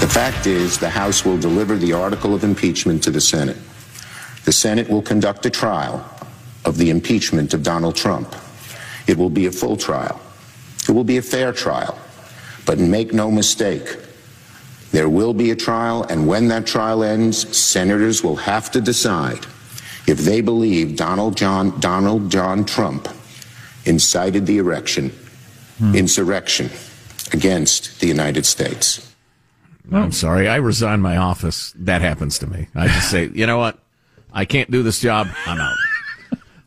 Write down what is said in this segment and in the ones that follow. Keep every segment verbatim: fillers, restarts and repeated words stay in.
The fact is, the House will deliver the article of impeachment to the Senate. The Senate will conduct a trial of the impeachment of Donald Trump. It will be a full trial. It will be a fair trial. But make no mistake, there will be a trial, and when that trial ends, senators will have to decide if they believe Donald John, Donald John Trump incited the erection, hmm. insurrection against the United States. I'm sorry. I resign my office. That happens to me. I just say, you know what? I can't do this job. I'm out.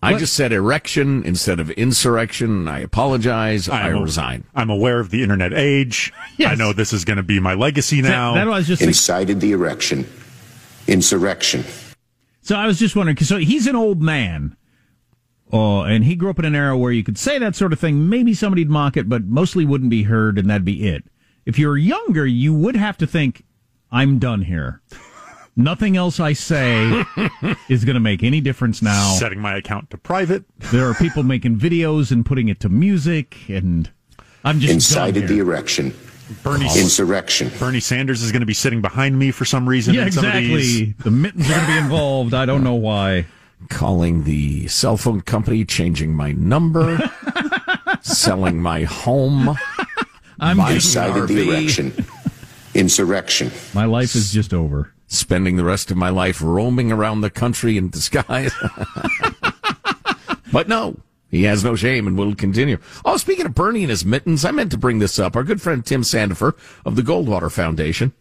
I just said erection instead of insurrection. I apologize. I, I resign. I'm aware of the internet age. Yes. I know this is going to be my legacy now. That, that was just incited the erection. Insurrection. So I was just wondering, because so he's an old man, uh, and he grew up in an era where you could say that sort of thing. Maybe somebody'd mock it, but mostly wouldn't be heard, and that'd be it. If you're younger, you would have to think, I'm done here. Nothing else I say is going to make any difference now. Setting my account to private. There are people making videos and putting it to music, and I'm just incited the erection. Bernie insurrection. Bernie Sanders is going to be sitting behind me for some reason. Yeah, in exactly. Some of these. The mittens are going to be involved. I don't know why. Calling the cell phone company, changing my number, selling my home. I'm incited the erection. Insurrection. My life is just over. Spending the rest of my life roaming around the country in disguise. But no, he has no shame and will continue. Oh, speaking of Bernie and his mittens, I meant to bring this up. Our good friend Tim Sandifer of the Goldwater Foundation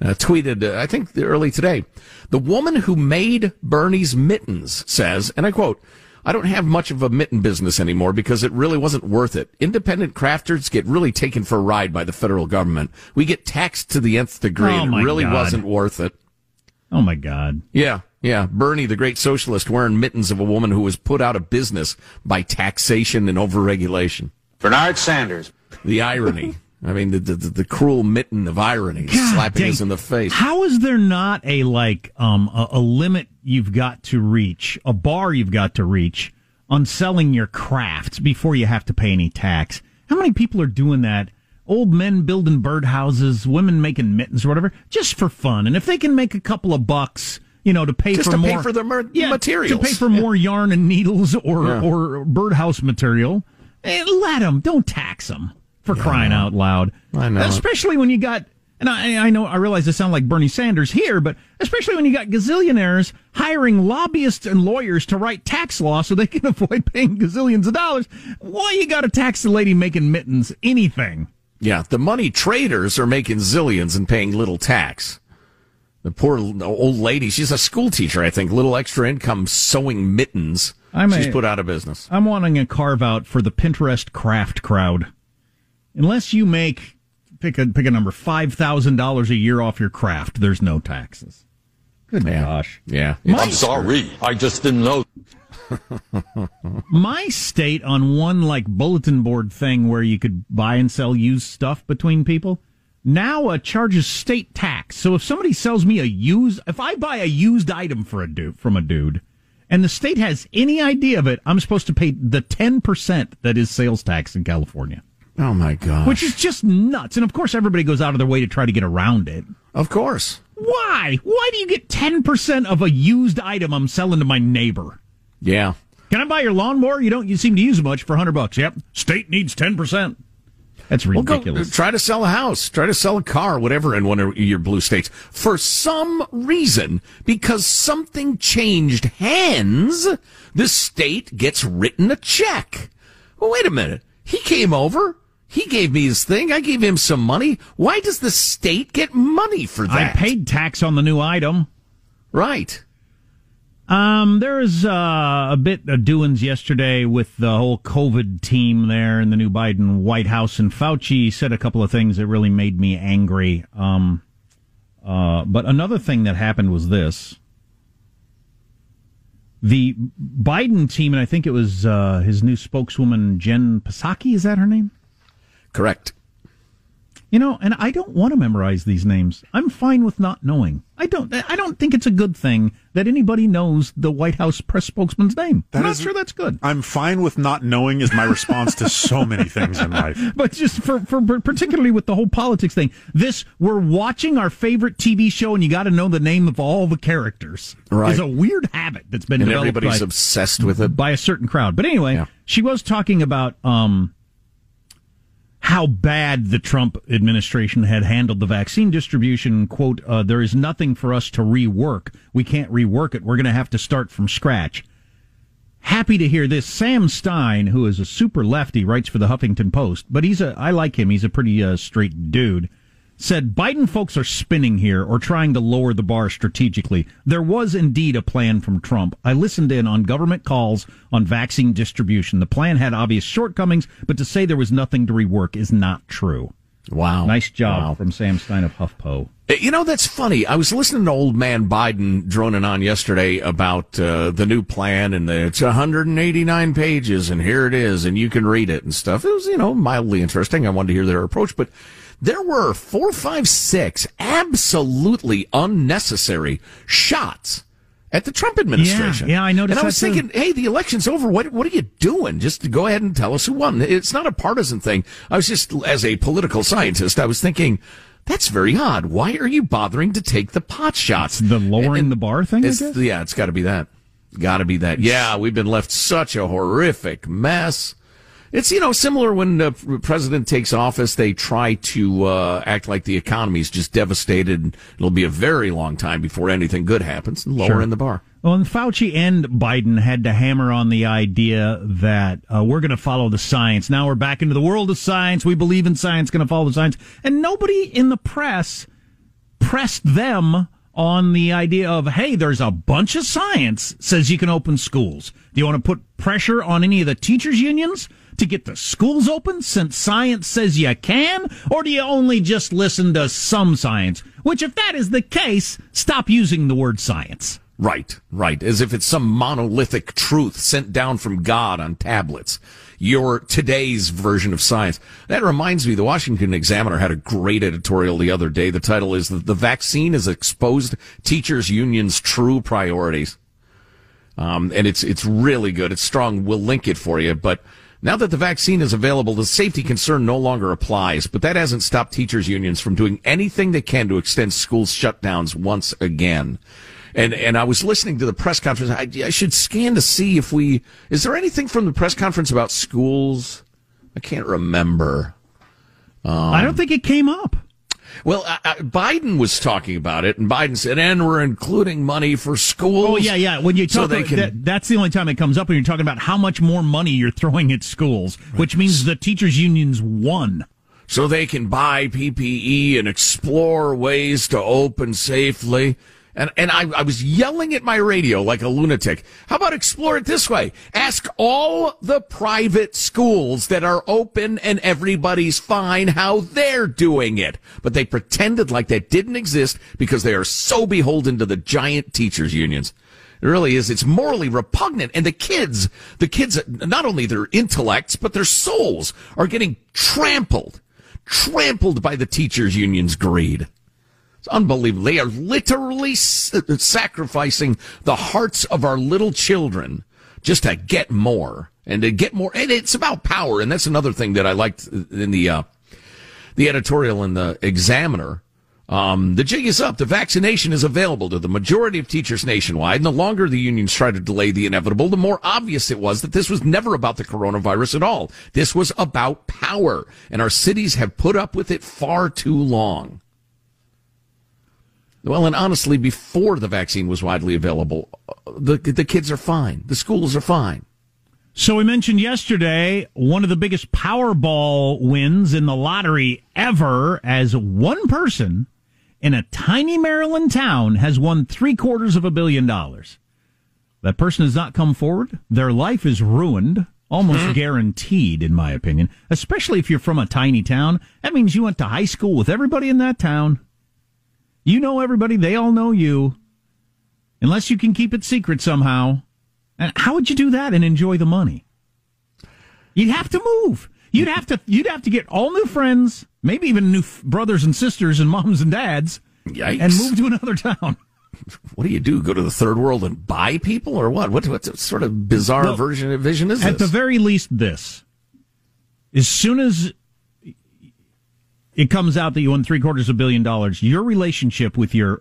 uh, tweeted, uh, I think early today, the woman who made Bernie's mittens says, and I quote, I don't have much of a mitten business anymore because it really wasn't worth it. Independent crafters get really taken for a ride by the federal government. We get taxed to the nth degree, oh and it really God. wasn't worth it. Oh, my God. Yeah, yeah. Bernie, the great socialist, wearing mittens of a woman who was put out of business by taxation and overregulation. Bernard Sanders. The irony. I mean, the, the the cruel mitten of irony, God, slapping dang. us in the face. How is there not a like um a, a limit you've got to reach, a bar you've got to reach on selling your craft before you have to pay any tax? How many people are doing that? Old men building birdhouses, women making mittens or whatever, just for fun. And if they can make a couple of bucks, you know, to pay just for to more pay for their mer- yeah, materials, to pay for yeah. more yarn and needles or yeah. or birdhouse material, let them. Don't tax them. for yeah, crying out loud. I know. Especially when you got, and I, I know, I realize I sound like Bernie Sanders here, but especially when you got gazillionaires hiring lobbyists and lawyers to write tax law so they can avoid paying gazillions of dollars. Why you got to tax the lady making mittens? Anything. Yeah, the money traders are making zillions and paying little tax. The poor old lady, she's a school teacher, I think, little extra income sewing mittens. I'm she's a, put out of business. I'm wanting a carve-out for the Pinterest craft crowd. Unless you make, pick a pick a number, five thousand dollars a year off your craft, there's no taxes. Good yeah. gosh. Yeah. My I'm sorry. I just didn't know. My state on one, like, bulletin board thing where you could buy and sell used stuff between people, now uh, charges state tax. So if somebody sells me a used, if I buy a used item for a dude, from a dude, and the state has any idea of it, I'm supposed to pay the ten percent that is sales tax in California. Oh, my gosh. Which is just nuts. And, of course, everybody goes out of their way to try to get around it. Of course. Why? Why do you get ten percent of a used item I'm selling to my neighbor? Yeah. Can I buy your lawnmower? You don't you seem to use much for one hundred bucks. Yep. State needs ten percent. That's ridiculous. Well, go, try to sell a house. Try to sell a car, whatever, in one of your blue states. For some reason, because something changed hands, the state gets written a check. Well, wait a minute. He came over. He gave me his thing. I gave him some money. Why does the state get money for that? I paid tax on the new item. Right. Um, there was uh, a bit of doings yesterday with the whole COVID team there in the new Biden White House, and Fauci said a couple of things that really made me angry. Um, uh, but another thing that happened was this. The Biden team, and I think it was uh, his new spokeswoman, Jen Psaki, is that her name? Correct. You know, and I don't want to memorize these names. I'm fine with not knowing. I don't I don't think it's a good thing that anybody knows the White House press spokesman's name. That I'm not sure that's good. I'm fine with not knowing is my response to so many things in life. But just for, for particularly with the whole politics thing, this we're watching our favorite T V show and you got to know the name of all the characters. Right. It's a weird habit that's been and developed. And everybody's by, obsessed with it. By a certain crowd. But anyway, yeah. She was talking about... Um, how bad the Trump administration had handled the vaccine distribution. Quote, uh, there is nothing for us to rework. We can't rework it. We're going to have to start from scratch. Happy to hear this. Sam Stein, who is a super lefty, writes for the Huffington Post, but he's a, I like him. He's a pretty uh, straight dude. Said, Biden folks are spinning here or trying to lower the bar strategically. There was indeed a plan from Trump. I listened in on government calls on vaccine distribution. The plan had obvious shortcomings, but to say there was nothing to rework is not true. Wow. Nice job wow. from Sam Stein of HuffPo. You know, that's funny. I was listening to old man Biden droning on yesterday about uh, the new plan, and the, it's one hundred eighty-nine pages, and here it is, and you can read it and stuff. It was, you know, mildly interesting. I wanted to hear their approach, but... There were four, five, six absolutely unnecessary shots at the Trump administration. Yeah, yeah I noticed. And I was thinking, too. Hey, the election's over. What, what are you doing? Just go ahead and tell us who won. It's not a partisan thing. I was just, as a political scientist, I was thinking, that's very odd. Why are you bothering to take the pot shots? It's the lowering and, and the bar thing, it's, I guess? Yeah, it's got to be that. Got to be that. Yeah, we've been left such a horrific mess. It's, you know, similar when the president takes office, they try to uh, act like the economy's just devastated. It'll be a very long time before anything good happens, and lower sure. in the bar. Well, and Fauci and Biden had to hammer on the idea that uh, we're going to follow the science. Now we're back into the world of science. We believe in science, going to follow the science. And nobody in the press pressed them on the idea of, hey, there's a bunch of science says you can open schools. Do you want to put pressure on any of the teachers' unions to get the schools open since science says you can? Or do you only just listen to some science? Which, if that is the case, stop using the word science. Right, right. As if it's some monolithic truth sent down from God on tablets. Your today's version of science. That reminds me, the Washington Examiner had a great editorial the other day. The title is, The Vaccine Has Exposed Teachers' Union's True Priorities. Um, and it's it's really good. It's strong. We'll link it for you, but... Now that the vaccine is available, the safety concern no longer applies, but that hasn't stopped teachers' unions from doing anything they can to extend school shutdowns once again. And and I was listening to the press conference. I, I should scan to see if we... Is there anything from the press conference about schools? I can't remember. Um, I don't think it came up. Well, I, I, Biden was talking about it, and Biden said, and we're including money for schools. Oh, yeah, yeah. When you talk so about, can, that, that's the only time it comes up when you're talking about how much more money you're throwing at schools, right. Which means the teachers' unions won. So they can buy P P E and explore ways to open safely. And and I, I was yelling at my radio like a lunatic. How about explore it this way? Ask all the private schools that are open and everybody's fine how they're doing it. But they pretended like that didn't exist because they are so beholden to the giant teachers unions. It really is. It's morally repugnant. And the kids, the kids, not only their intellects, but their souls are getting trampled, trampled by the teachers union's greed. It's unbelievable. They are literally sacrificing the hearts of our little children just to get more and to get more. And it's about power. And that's another thing that I liked in the, uh, the editorial in the Examiner. Um, the jig is up. The vaccination is available to the majority of teachers nationwide. And the longer the unions try to delay the inevitable, the more obvious it was that this was never about the coronavirus at all. This was about power. And our cities have put up with it far too long. Well, and honestly, before the vaccine was widely available, the the kids are fine. The schools are fine. So we mentioned yesterday one of the biggest Powerball wins in the lottery ever, as one person in a tiny Maryland town has won three quarters of a billion dollars. That person has not come forward. Their life is ruined, almost guaranteed, in my opinion, especially if you're from a tiny town. That means you went to high school with everybody in that town. You know everybody. They all know you. Unless you can keep it secret somehow. And how would you do that and enjoy the money? You'd have to move. You'd have to you'd have to get all new friends, maybe even new f- brothers and sisters and moms and dads. Yikes. And move to another town. What do you do? Go to the third world and buy people or what? What, what sort of bizarre well, version vision is this? At the very least this. As soon as it comes out that you won three quarters of a billion dollars, your relationship with your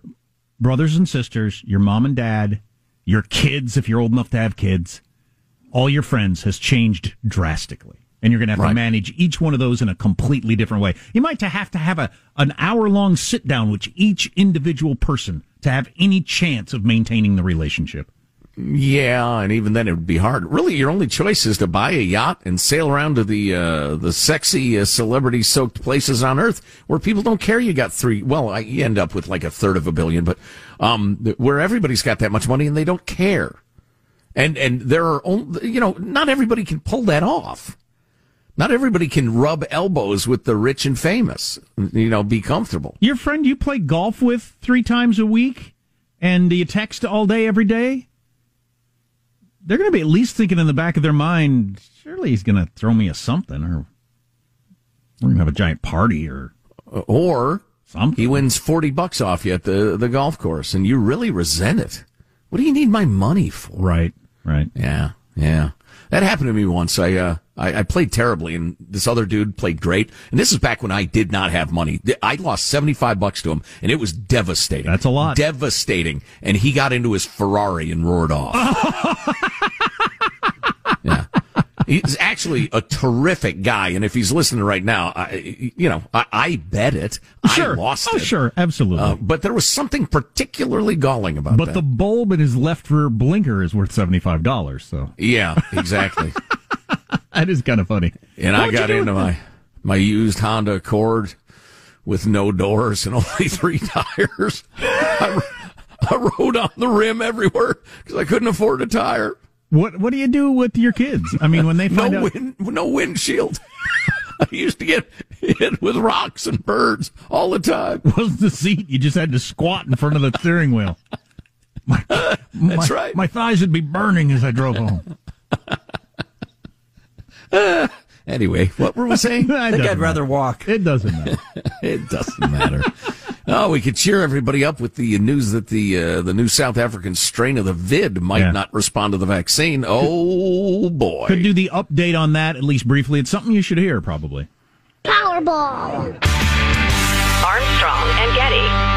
brothers and sisters, your mom and dad, your kids, if you're old enough to have kids, all your friends has changed drastically. And you're going to have right. to manage each one of those in a completely different way. You might have to have a an hour-long sit-down with each individual person to have any chance of maintaining the relationship. Yeah, and even then it would be hard. Really, your only choice is to buy a yacht and sail around to the uh, the sexy, uh, celebrity-soaked places on Earth where people don't care you got three. Well, I, you end up with like a third of a billion, but um, where everybody's got that much money and they don't care. And and there are only, you know, not everybody can pull that off. Not everybody can rub elbows with the rich and famous, you know, be comfortable. Your friend you play golf with three times a week and you text all day every day? They're going to be at least thinking in the back of their mind, surely he's going to throw me a something, or we're going to have a giant party, or or something. He wins forty bucks off you at the the golf course, and you really resent it. What do you need my money for? Right, right. Yeah, yeah. That happened to me once. I uh, I, I played terribly, and this other dude played great. And this is back when I did not have money. I lost seventy five bucks to him, and it was devastating. That's a lot. Devastating. And he got into his Ferrari and roared off. Yeah, he's actually a terrific guy, and if he's listening right now, I, you know, I, I bet it. Sure. I lost oh, it. Oh, sure, absolutely. Uh, but there was something particularly galling about but that. But the bulb in his left rear blinker is worth seventy-five dollars, so. Yeah, exactly. That is kind of funny. And what I got into my, my used Honda Accord with no doors and only three tires. I, I rode on the rim everywhere because I couldn't afford a tire. What what do you do with your kids? I mean, when they find no out... Wind, no windshield. I used to get hit with rocks and birds all the time. Wasn't the seat. You just had to squat in front of the steering wheel. My, uh, that's my, right. My thighs would be burning as I drove home. Uh, anyway, what were we saying? I think I'd rather matter. walk. It doesn't matter. It doesn't matter. Oh, we could cheer everybody up with the news that the uh, the new South African strain of the vid might yeah. not respond to the vaccine. Oh, boy. Could do the update on that, at least briefly. It's something you should hear, probably. Powerball. Armstrong and Getty.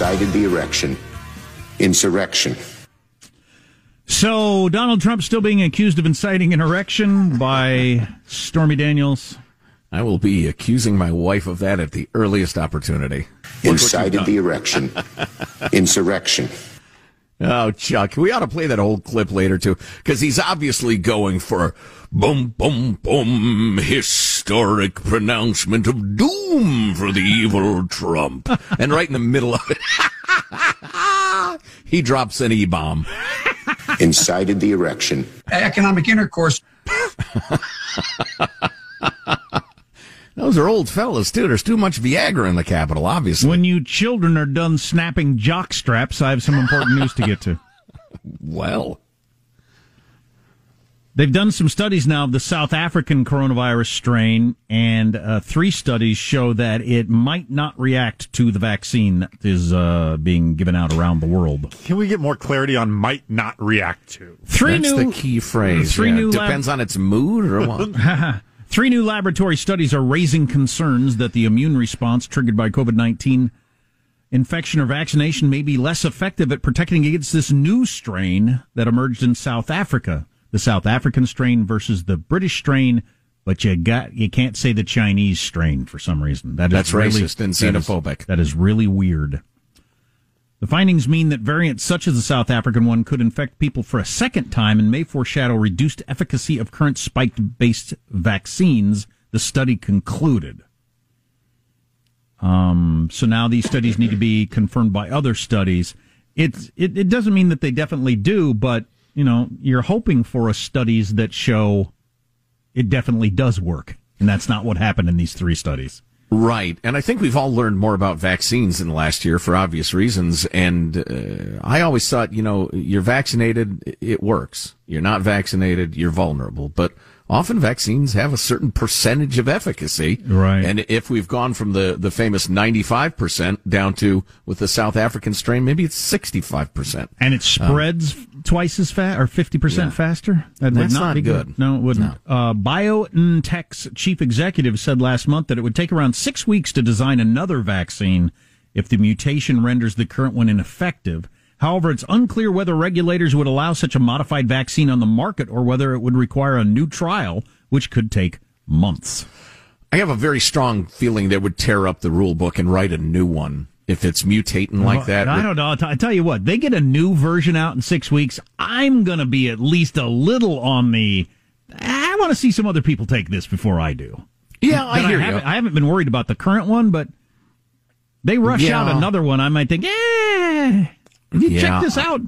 incited the erection. Insurrection. So Donald Trump still being accused of inciting an erection by Stormy Daniels. I will be accusing my wife of that at the earliest opportunity. Incited the erection. Insurrection. Oh, Chuck, we ought to play that whole clip later, too, because he's obviously going for boom, boom, boom, historic pronouncement of doom for the evil Trump. And right in the middle of it, he drops an E-bomb. Incited the erection. Economic intercourse. Those are old fellas, too. There's too much Viagra in the Capitol, obviously. When you children are done snapping jock straps, I have some important news to get to. Well. They've done some studies now of the South African coronavirus strain, and uh, three studies show that it might not react to the vaccine that is uh, being given out around the world. Can we get more clarity on might not react to? Three That's new, the key phrase. Three yeah. new Depends lab- on its mood or what? Three new laboratory studies are raising concerns that the immune response triggered by covid nineteen infection or vaccination may be less effective at protecting against this new strain that emerged in South Africa. The South African strain versus the British strain, but you got you can't say the Chinese strain for some reason. That That's is really, racist and xenophobic. That is, that is really weird. The findings mean that variants such as the South African one could infect people for a second time and may foreshadow reduced efficacy of current spike-based vaccines, the study concluded. Um, so now these studies need to be confirmed by other studies. It's, it, it doesn't mean that they definitely do, but, you know, you're hoping for a studies that show it definitely does work. And that's not what happened in these three studies. Right. And I think we've all learned more about vaccines in the last year for obvious reasons. And uh, I always thought, you know, you're vaccinated, it works. You're not vaccinated, you're vulnerable. But often vaccines have a certain percentage of efficacy. Right. And if we've gone from the, the famous ninety-five percent down to, with the South African strain, maybe it's sixty-five percent. And it spreads um, twice as fast, or fifty percent yeah. faster? That That's would not, not be good. good. No, it wouldn't. No. Uh, BioNTech's chief executive said last month that it would take around six weeks to design another vaccine if the mutation renders the current one ineffective. However, it's unclear whether regulators would allow such a modified vaccine on the market or whether it would require a new trial, which could take months. I have a very strong feeling they would tear up the rule book and write a new one if it's mutating like that. I don't know. I tell you what, they get a new version out in six weeks. I'm going to be at least a little on the, I want to see some other people take this before I do. Yeah, I hear you. I haven't been worried about the current one, but they rush yeah. out another one. I might think, eh. You yeah. check this out.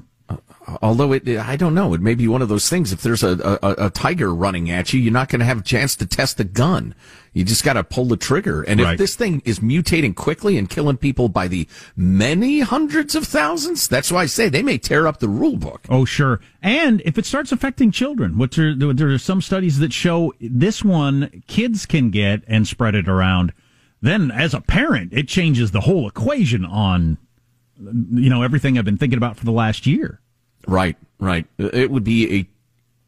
Although it, I don't know, it may be one of those things. If there's a, a, a tiger running at you, you're not going to have a chance to test the gun. You just got to pull the trigger. And right. if this thing is mutating quickly and killing people by the many hundreds of thousands, that's why I say they may tear up the rule book. Oh, sure. And if it starts affecting children, which are, there are some studies that show this one kids can get and spread it around, then as a parent, it changes the whole equation on you know, everything I've been thinking about for the last year. Right, right. It would be a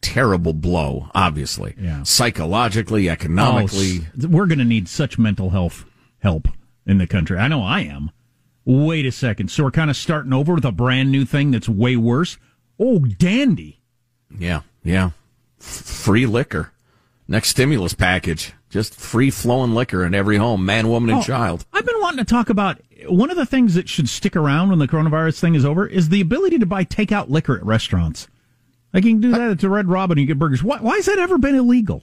terrible blow, obviously. Yeah. Psychologically, economically. Oh, we're going to need such mental health help in the country. I know I am. Wait a second. So we're kind of starting over with a brand new thing that's way worse? Oh, dandy. Yeah, yeah. F- free liquor. Next stimulus package. Just free-flowing liquor in every home, man, woman, and oh, child. I've been wanting to talk about one of the things that should stick around when the coronavirus thing is over is the ability to buy takeout liquor at restaurants. Like, you can do that at the Red Robin and you get burgers. Why, why has that ever been illegal?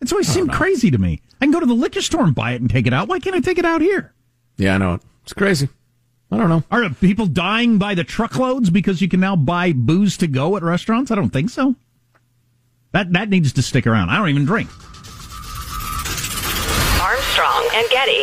It's always seemed know. crazy to me. I can go to the liquor store and buy it and take it out. Why can't I take it out here? Yeah, I know. It's crazy. I don't know. Are people dying by the truckloads because you can now buy booze to go at restaurants? I don't think so. That, that needs to stick around. I don't even drink. Armstrong and Getty.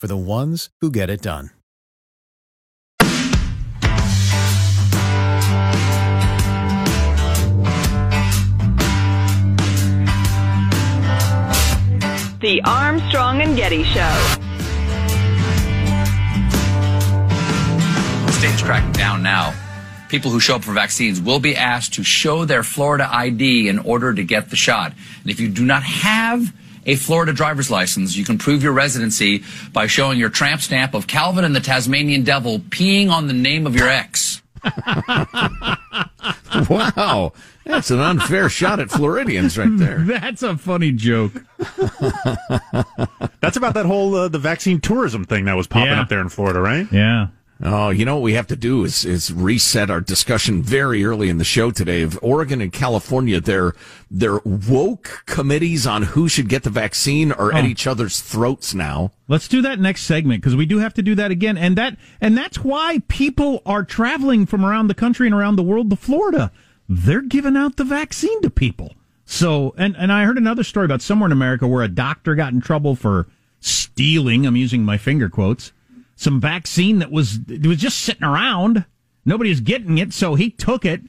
for the ones who get it done. The Armstrong and Getty Show. Stage track down now. People who show up for vaccines will be asked to show their Florida I D in order to get the shot. And if you do not have a Florida driver's license, you can prove your residency by showing your tramp stamp of Calvin and the Tasmanian Devil peeing on the name of your ex. Wow, that's an unfair shot at Floridians right there. That's a funny joke. That's about that whole uh, the vaccine tourism thing that was popping yeah. up there in Florida, right? Yeah. Oh, you know what we have to do is, is reset our discussion very early in the show today of Oregon and California. Their their woke committees on who should get the vaccine are oh. at each other's throats now. Let's do that next segment, because we do have to do that again. And that and that's why people are traveling from around the country and around the world to Florida. They're giving out the vaccine to people. So and, and I heard another story about somewhere in America where a doctor got in trouble for stealing, I'm using my finger quotes, some vaccine that was it was just sitting around. Nobody was getting it, so he took it,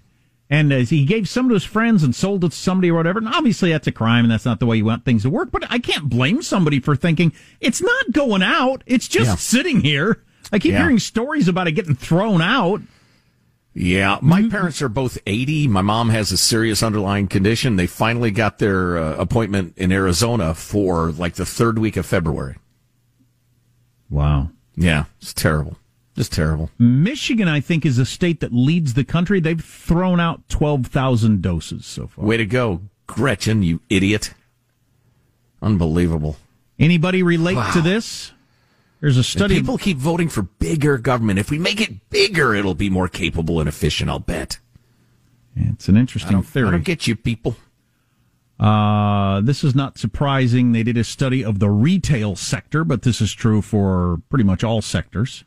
and uh, he gave some to his friends and sold it to somebody or whatever. And obviously that's a crime, and that's not the way you want things to work. But I can't blame somebody for thinking, it's not going out. It's just yeah. sitting here. I keep yeah. hearing stories about it getting thrown out. Yeah, my mm-hmm. parents are both eighty. My mom has a serious underlying condition. They finally got their uh, appointment in Arizona for like the third week of February. Wow. Yeah, it's terrible. Just terrible. Michigan, I think, is a state that leads the country. They've thrown out twelve thousand doses so far. Way to go, Gretchen, you idiot. Unbelievable. Anybody relate wow. to this? There's a study. And people keep voting for bigger government. If we make it bigger, it'll be more capable and efficient, I'll bet. It's an interesting I theory. I don't get you, people. Uh, this is not surprising. They did a study of the retail sector, but this is true for pretty much all sectors.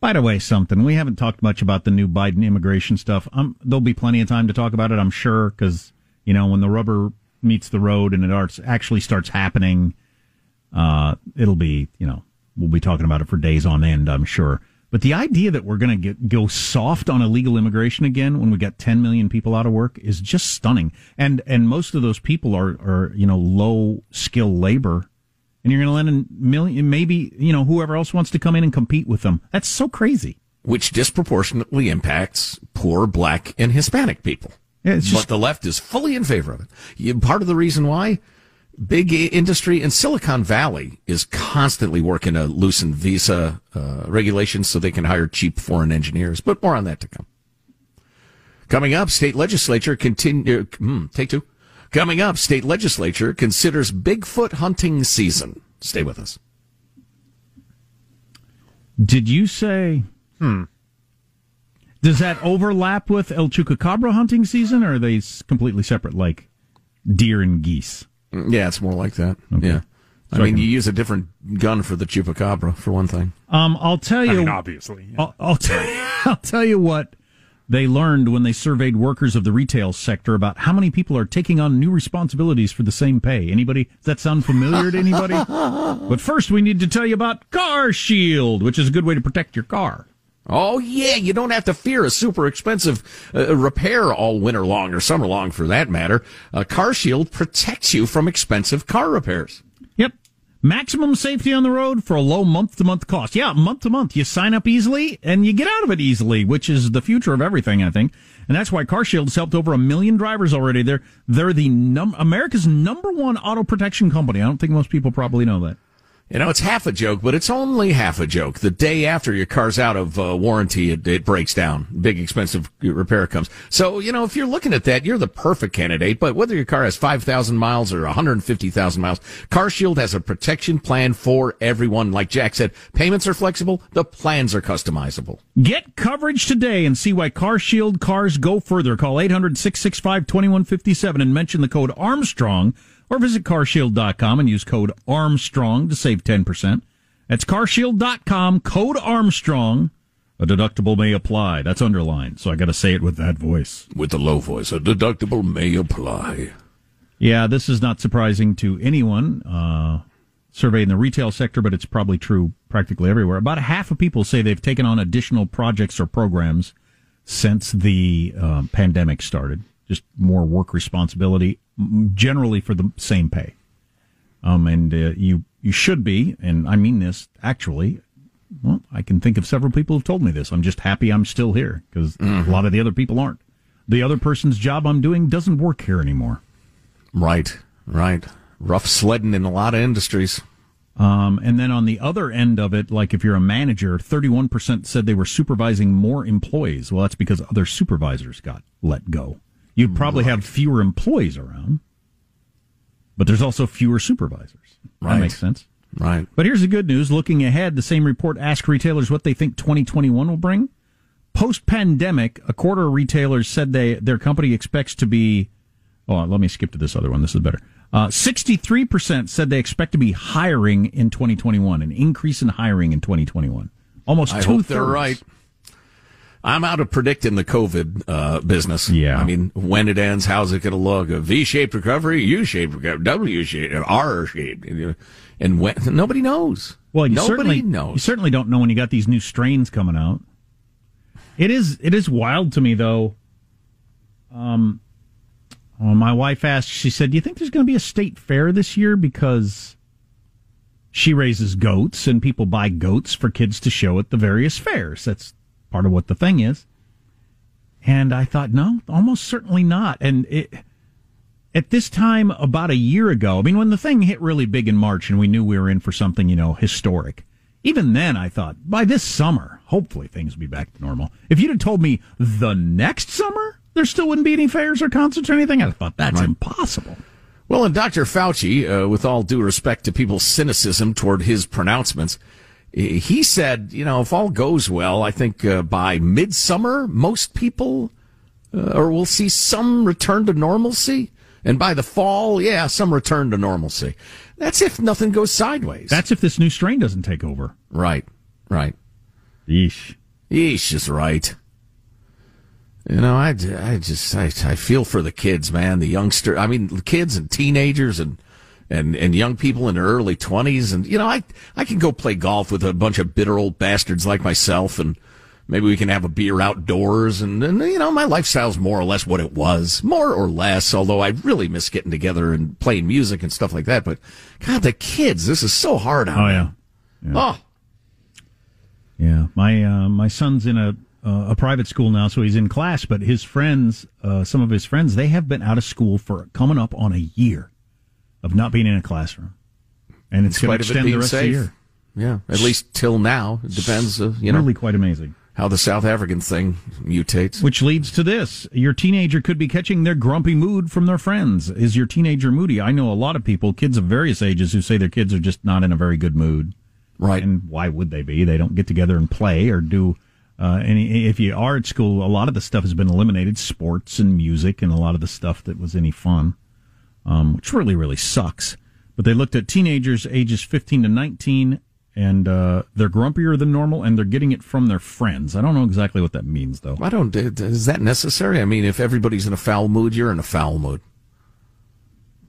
By the way, something, we haven't talked much about the new Biden immigration stuff. Um, there'll be plenty of time to talk about it, I'm sure, because, you know, when the rubber meets the road and it actually starts happening, uh, it'll be, you know, we'll be talking about it for days on end, I'm sure. But the idea that we're going to go soft on illegal immigration again when we got ten million people out of work is just stunning. And and most of those people are, are you know, low-skill labor. And you're going to let a million, maybe, you know, whoever else wants to come in and compete with them. That's so crazy. Which disproportionately impacts poor black and Hispanic people. Yeah, it's just, but the left is fully in favor of it. Part of the reason why? big industry in Silicon Valley is constantly working to loosen visa uh, regulations so they can hire cheap foreign engineers. But more on that to come. Coming up, state legislature continue. Mm, take two. Coming up, state legislature considers Bigfoot hunting season. Stay with us. Did you say? Hmm. Does that overlap with El Chupacabra hunting season, or are they completely separate, like deer and geese? Yeah, it's more like that. Okay. Yeah. I so mean, I can... you use a different gun for the Chupacabra, for one thing. Um, I'll tell you. I mean, obviously. Yeah. I'll, I'll, tell you, I'll tell you what they learned when they surveyed workers of the retail sector about how many people are taking on new responsibilities for the same pay. Anybody? Does that sound familiar to anybody? But first, we need to tell you about CarShield, which is a good way to protect your car. Oh, yeah, you don't have to fear a super expensive uh, repair all winter long or summer long, for that matter. Uh, CarShield protects you from expensive car repairs. Yep. Maximum safety on the road for a low month-to-month cost. Yeah, month-to-month. You sign up easily, and you get out of it easily, which is the future of everything, I think. And that's why CarShield's helped over a million drivers already. They're, they're the num- America's number one auto protection company. I don't think most people probably know that. You know, it's half a joke, but it's only half a joke. The day after your car's out of uh, warranty, it, it breaks down. Big, expensive repair comes. So, you know, if you're looking at that, you're the perfect candidate. But whether your car has five thousand miles or one hundred fifty thousand miles, CarShield has a protection plan for everyone. Like Jack said, payments are flexible. The plans are customizable. Get coverage today and see why CarShield cars go further. Call eight hundred, six six five, two one five seven and mention the code Armstrong. Or visit CarShield dot com and use code Armstrong to save ten percent. That's CarShield dot com, code Armstrong. A deductible may apply. That's underlined, so I got to say it with that voice. With the low voice. A deductible may apply. Yeah, this is not surprising to anyone uh, surveying the retail sector, but it's probably true practically everywhere. About half of people say they've taken on additional projects or programs since the uh, pandemic started. Just more work responsibility, generally for the same pay. Um, and uh, you you should be, and I mean this actually, well, I can think of several people who've told me this. I'm just happy I'm still here because mm-hmm. a lot of the other people aren't. The other person's job I'm doing doesn't work here anymore. Right, right. Rough sledding in a lot of industries. Um, and then on the other end of it, like if you're a manager, thirty-one percent said they were supervising more employees. Well, that's because other supervisors got let go. You'd probably right. have fewer employees around, but there's also fewer supervisors. Right. That makes sense. Right. But here's the good news. Looking ahead, the same report asked retailers what they think twenty twenty-one will bring. Post-pandemic, a quarter of retailers said they their company expects to be, oh, let me skip to this other one. This is better. Uh, sixty-three percent said they expect to be hiring in twenty twenty-one, an increase in hiring in twenty twenty-one. Almost two-thirds. I hope they're right. I'm out of predicting the COVID uh, business. Yeah. I mean, when it ends, how's it going to look? A V-shaped recovery, U-shaped recovery, W-shaped, R-shaped. And when, nobody knows. Well, you nobody knows. You certainly don't know when you got these new strains coming out. It is it is wild to me, though. Um, well, my wife asked, she said, do you think there's going to be a state fair this year? Because she raises goats, and people buy goats for kids to show at the various fairs. That's part of what the thing is. And I thought, no, almost certainly not. And it, at this time, about a year ago, I mean, when the thing hit really big in March and we knew we were in for something, you know, historic, even then I thought, by this summer, hopefully things will be back to normal. If you'd have told me the next summer there still wouldn't be any fairs or concerts or anything, I thought, that's right. impossible. Well, and Doctor Fauci, uh, with all due respect to people's cynicism toward his pronouncements, he said, you know, if all goes well, I think uh, by midsummer, most people uh, or we'll see some return to normalcy. And by the fall, yeah, some return to normalcy. That's if nothing goes sideways. That's if this new strain doesn't take over. Right, right. Yeesh. Yeesh is right. You know, I, I just, I, I feel for the kids, man, the youngster. I mean, kids and teenagers and... And, and young people in their early twenties. And, you know, I, I can go play golf with a bunch of bitter old bastards like myself. And maybe we can have a beer outdoors. And, and, you know, my lifestyle's more or less what it was. More or less. Although I really miss getting together and playing music and stuff like that. But, God, the kids, this is so hard on them. Oh, yeah. yeah. Oh. Yeah. My, uh, my son's in a, uh, a private school now, so he's in class. But his friends, uh, some of his friends, they have been out of school for coming up on a year. of not being in a classroom. And it's going to extend the rest safe. of the year. Yeah, at least till now. It depends. Uh, you know, really quite amazing how the South African thing mutates. Which leads to this. Your teenager could be catching their grumpy mood from their friends. Is your teenager moody? I know a lot of people, kids of various ages, who say their kids are just not in a very good mood. Right. And why would they be? They don't get together and play or do uh, any. If you are at school, a lot of the stuff has been eliminated. Sports and music and a lot of the stuff that was any fun, um, which really, really sucks. But they looked at teenagers ages fifteen to nineteen, and uh, they're grumpier than normal, and they're getting it from their friends. I don't know exactly what that means, though. I don't. Is that necessary? I mean, if everybody's in a foul mood, you're in a foul mood.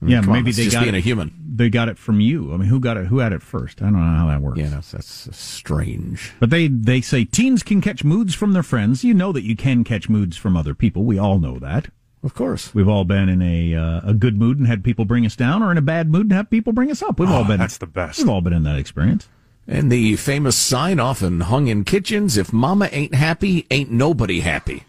I mean, yeah, maybe on, they just got being it, a human. They got it from you. I mean, who got it? Who had it first? I don't know how that works. Yeah, that's, that's strange. But they, they say teens can catch moods from their friends. You know that you can catch moods from other people. We all know that. Of course. We've all been in a uh, a good mood and had people bring us down, or in a bad mood and have people bring us up. We've oh, all been. That's the best. We've all been in that experience. And the famous sign often hung in kitchens: "If Mama ain't happy, ain't nobody happy."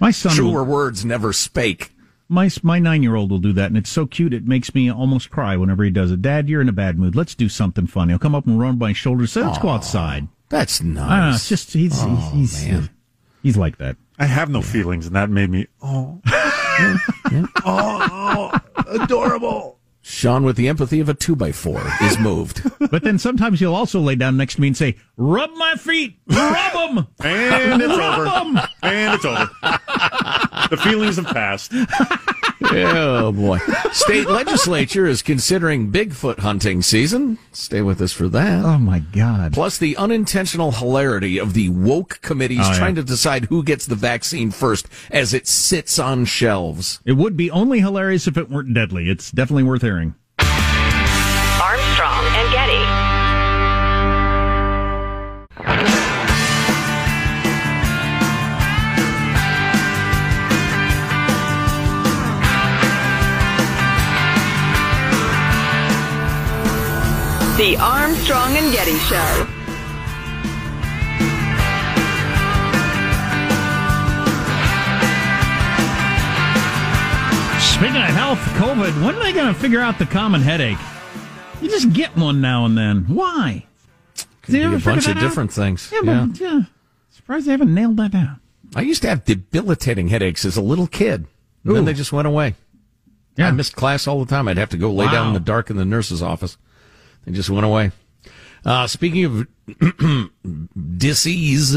My son. Truer will, words never spake. My my nine-year-old will do that, and it's so cute it makes me almost cry whenever he does it. Dad, you're in a bad mood. Let's do something funny. He'll come up and run by my shoulder. Say, let's Aww, go outside. That's nice. I don't know, it's just he's oh, he's he's, man. he's like that. I have no yeah. feelings, and that made me, oh, yeah, yeah. oh, oh, adorable. Sean, with the empathy of a two-by-four, is moved. But then sometimes he'll also lay down next to me and say, rub my feet, rub them. And it's rub over. Them. And it's over. The feelings have passed. Oh, boy. State legislature is considering Bigfoot hunting season. Stay with us for that. Oh, my God. Plus the unintentional hilarity of the woke committees oh, trying yeah. to decide who gets the vaccine first as it sits on shelves. It would be only hilarious if it weren't deadly. It's definitely worth hearing. Armstrong and Getty. The Armstrong and Getty Show. Speaking of health, COVID, when are they going to figure out the common headache? You just get one now and then. Why? Could be a bunch of different things. Yeah, but yeah. yeah. Surprised they haven't nailed that down. I used to have debilitating headaches as a little kid. And Ooh. then they just went away. Yeah. I missed class all the time. I'd have to go lay wow. down in the dark in the nurse's office. They just went away. Uh, speaking of disease,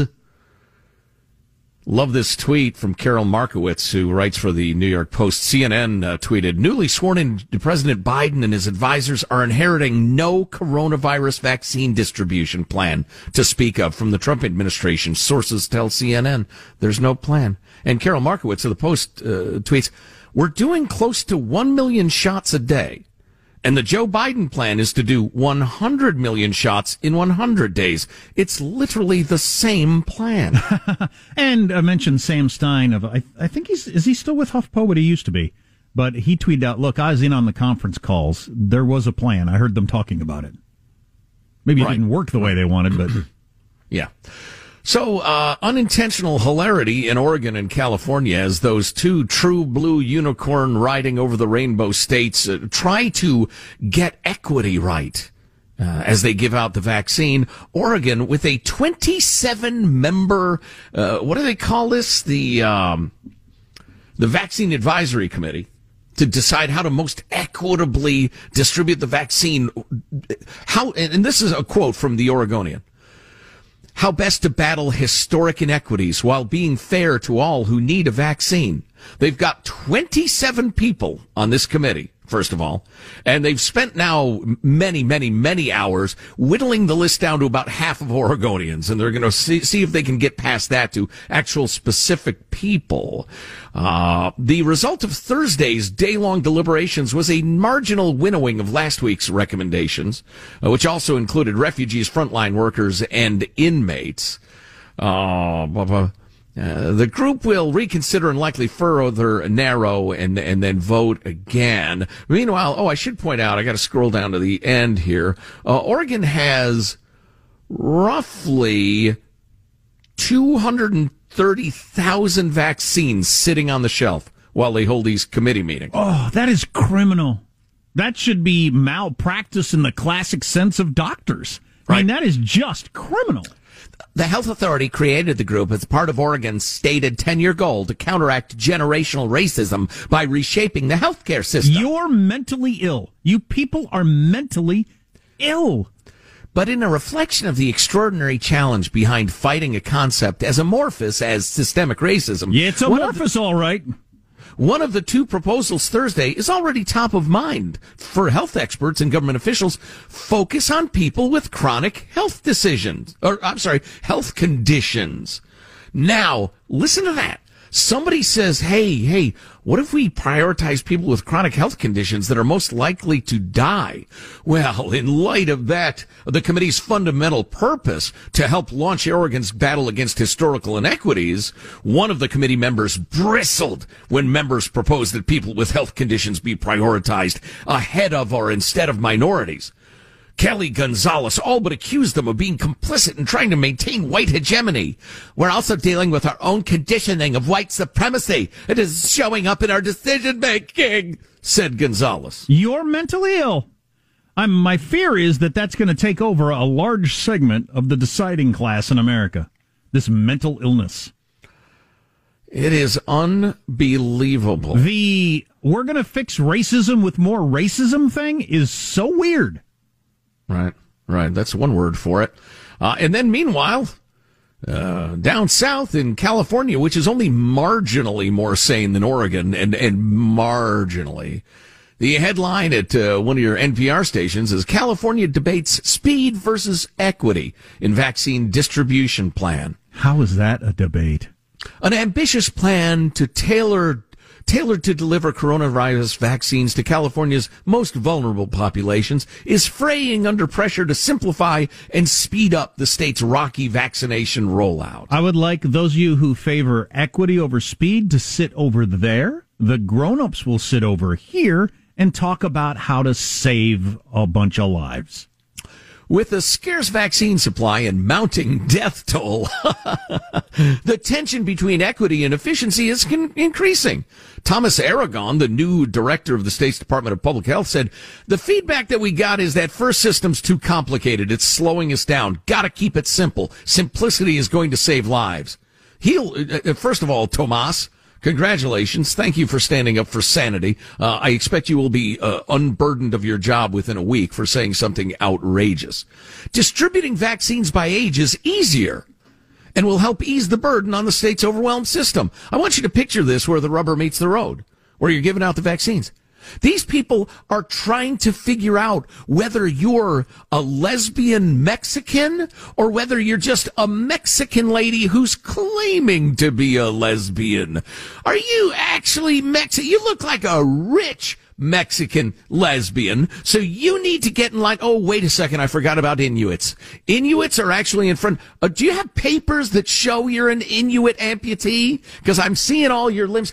love this tweet from Carol Markowitz, who writes for the New York Post. C N N uh, tweeted, newly sworn in President Biden and his advisors are inheriting no coronavirus vaccine distribution plan to speak of from the Trump administration. Sources tell C N N there's no plan. And Carol Markowitz of the Post uh, tweets, we're doing close to one million shots a day. And the Joe Biden plan is to do one hundred million shots in one hundred days. It's literally the same plan. And I mentioned Sam Stein of, I, I think he's, is he still with HuffPost? What he used to be. But he tweeted out, look, I was in on the conference calls. There was a plan. I heard them talking about it. Maybe right. it didn't work the way they wanted, but. Yeah. So, uh, unintentional hilarity in Oregon and California as those two true blue unicorn riding over the rainbow states uh, try to get equity right uh, as they give out the vaccine. Oregon with a twenty-seven member, uh, what do they call this? The, um, the Vaccine Advisory Committee to decide how to most equitably distribute the vaccine. How, and this is a quote from the Oregonian. How best to battle historic inequities while being fair to all who need a vaccine. They've got twenty-seven people on this committee, first of all, and they've spent now many, many, many hours whittling the list down to about half of Oregonians, and they're going to see, see if they can get past that to actual specific people. Uh, the result of Thursday's day-long deliberations was a marginal winnowing of last week's recommendations, uh, which also included refugees, frontline workers, and inmates. Uh, blah, blah. Uh, the group will reconsider and likely further narrow and and then vote again. Meanwhile, oh, I should point out, I got to scroll down to the end here. Uh, Oregon has roughly two hundred thirty thousand vaccines sitting on the shelf. while they hold these committee meetings. Oh, that is criminal. That should be malpractice in the classic sense of doctors. Right. I mean, that is just criminal. The health authority created the group as part of Oregon's stated ten-year goal to counteract generational racism by reshaping the healthcare system. You're mentally ill. You people are mentally ill. But in a reflection of the extraordinary challenge behind fighting a concept as amorphous as systemic racism. Yeah, it's amorphous, the, all right. One of the two proposals Thursday is already top of mind for health experts and government officials. Focus on people with chronic health decisions, or I'm sorry, health conditions. Now, listen to that. Somebody says, hey, hey, what if we prioritize people with chronic health conditions that are most likely to die? Well, in light of that, the committee's fundamental purpose to help launch Oregon's battle against historical inequities, one of the committee members bristled when members proposed that people with health conditions be prioritized ahead of or instead of minorities. Kelly Gonzalez all but accused them of being complicit in trying to maintain white hegemony. We're also dealing with our own conditioning of white supremacy. It is showing up in our decision-making, said Gonzalez. You're mentally ill. I'm, my fear is that that's going to take over a large segment of the deciding class in America, this mental illness. It is unbelievable. The we're going to fix racism with more racism thing is so weird. Right, right. That's one word for it. Uh, and then meanwhile, uh, down south in California, which is only marginally more sane than Oregon, and, and marginally, the headline at uh, one of your N P R stations is California debates speed versus equity in vaccine distribution plan. How is that a debate? An ambitious plan to tailor Tailored to deliver coronavirus vaccines to California's most vulnerable populations is fraying under pressure to simplify and speed up the state's rocky vaccination rollout. I would like those of you who favor equity over speed to sit over there. The grown-ups will sit over here and talk about how to save a bunch of lives. With a scarce vaccine supply and mounting death toll, the tension between equity and efficiency is con- increasing. Thomas Aragon, the new director of the state's Department of Public Health, said, the feedback that we got is that first system's too complicated. It's slowing us down. Got to keep it simple. Simplicity is going to save lives. He'll, uh, first of all, Tomas, congratulations. Thank you for standing up for sanity. Uh, I expect you will be uh, unburdened of your job within a week for saying something outrageous. Distributing vaccines by age is easier and will help ease the burden on the state's overwhelmed system. I want you to picture this where the rubber meets the road, where you're giving out the vaccines. These people are trying to figure out whether you're a lesbian Mexican or whether you're just a Mexican lady who's claiming to be a lesbian. Are you actually Mexican? You look like a rich Mexican lesbian, so you need to get in line. Oh, wait a second, I forgot about Inuits. Inuits are actually in front. Uh, do you have papers that show you're an Inuit amputee? Because I'm seeing all your limbs.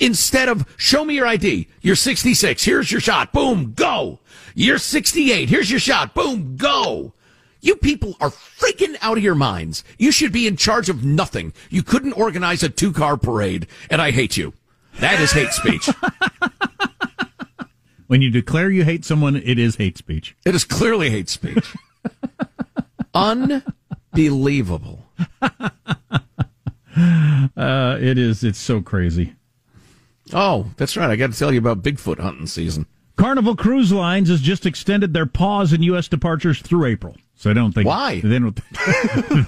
Instead of, show me your I D. You're sixty-six. Here's your shot. Boom, go. You're sixty-eight. Here's your shot. Boom, go. You people are freaking out of your minds. You should be in charge of nothing. You couldn't organize a two-car parade, and I hate you. That is hate speech. When you declare you hate someone, it is hate speech. It is clearly hate speech. Unbelievable. Uh, it is. It's so crazy. Oh, that's right. I got to tell you about Bigfoot hunting season. Carnival Cruise Lines has just extended their pause in U S departures through April. So I don't think why they don't,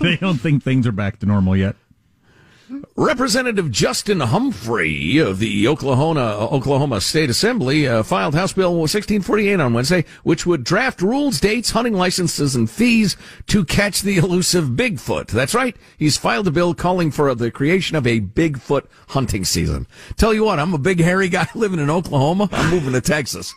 they don't think things are back to normal yet. Representative Justin Humphrey of the Oklahoma Oklahoma State Assembly uh, filed House Bill sixteen forty-eight on Wednesday, which would draft rules, dates, hunting licenses, and fees to catch the elusive Bigfoot. That's right. He's filed a bill calling for the creation of a Bigfoot hunting season. Tell you what, I'm a big hairy guy living in Oklahoma. I'm moving to Texas.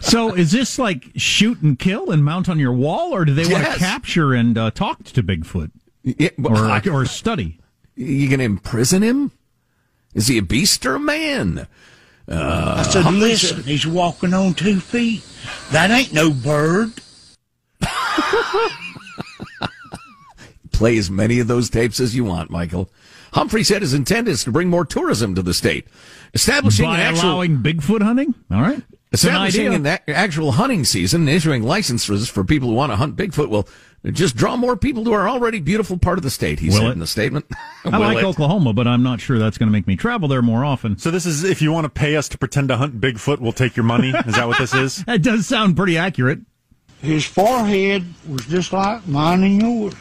So is this like shoot and kill and mount on your wall, or do they yes. want to capture and uh, talk to Bigfoot yeah, well, or, I, or study? You gonna imprison him? Is he a beast or a man? Uh, I said, listen, he's walking on two feet. That ain't no bird. play as many of those tapes as you want, Michael. Humphrey said his intent is to bring more tourism to the state. Establishing By an actual, allowing Bigfoot hunting? All right. Establishing an, an actual hunting season and issuing licenses for people who want to hunt Bigfoot will just draw more people to our already beautiful part of the state, he will said it? in the statement. I like it? Oklahoma, but I'm not sure that's going to make me travel there more often. So this is, if you want to pay us to pretend to hunt Bigfoot, we'll take your money? Is that what this is? That does sound pretty accurate. His forehead was just like mine and yours.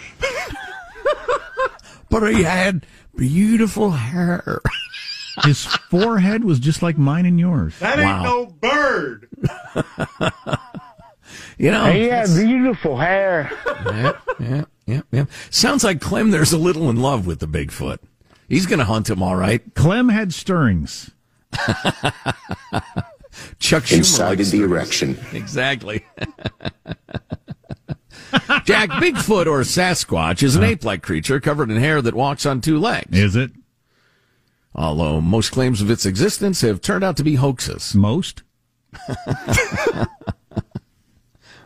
But he had beautiful hair. His forehead was just like mine and yours. That wow. ain't no bird. You know, he had beautiful hair. Yeah, yeah, yeah, yeah. Sounds like Clem there's a little in love with the Bigfoot. He's going to hunt him, all right. Clem had stirrings. Chuck Schumer inside of the erection. Exactly. Jack, Bigfoot or Sasquatch is an ape-like creature covered in hair that walks on two legs. Is it? Although most claims of its existence have turned out to be hoaxes. Most?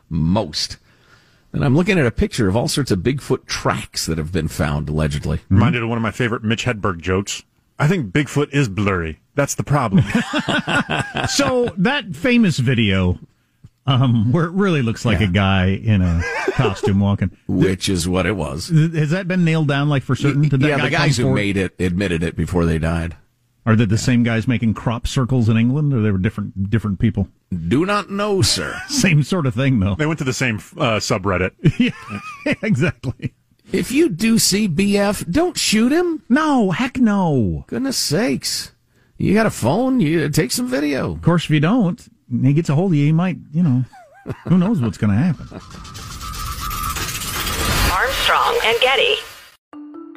Most. And I'm looking at a picture of all sorts of Bigfoot tracks that have been found, allegedly. Reminded of one of my favorite Mitch Hedberg jokes. I think Bigfoot is blurry. That's the problem. So that famous video... Um, where it really looks like yeah. a guy in a costume walking. Which is what it was. Has that been nailed down, like, for certain? Did that yeah, guy the guys who forward? made it admitted it before they died. Are they the yeah. same guys making crop circles in England, or they were different different people? Do not know, sir. Same sort of thing, though. They went to the same uh, subreddit. Yeah, exactly. If you do see B F, don't shoot him. No, heck no. Goodness sakes. You got a phone, you take some video. Of course, if you don't. He gets a hold of you, he might, you know, who knows what's going to happen. Armstrong and Getty.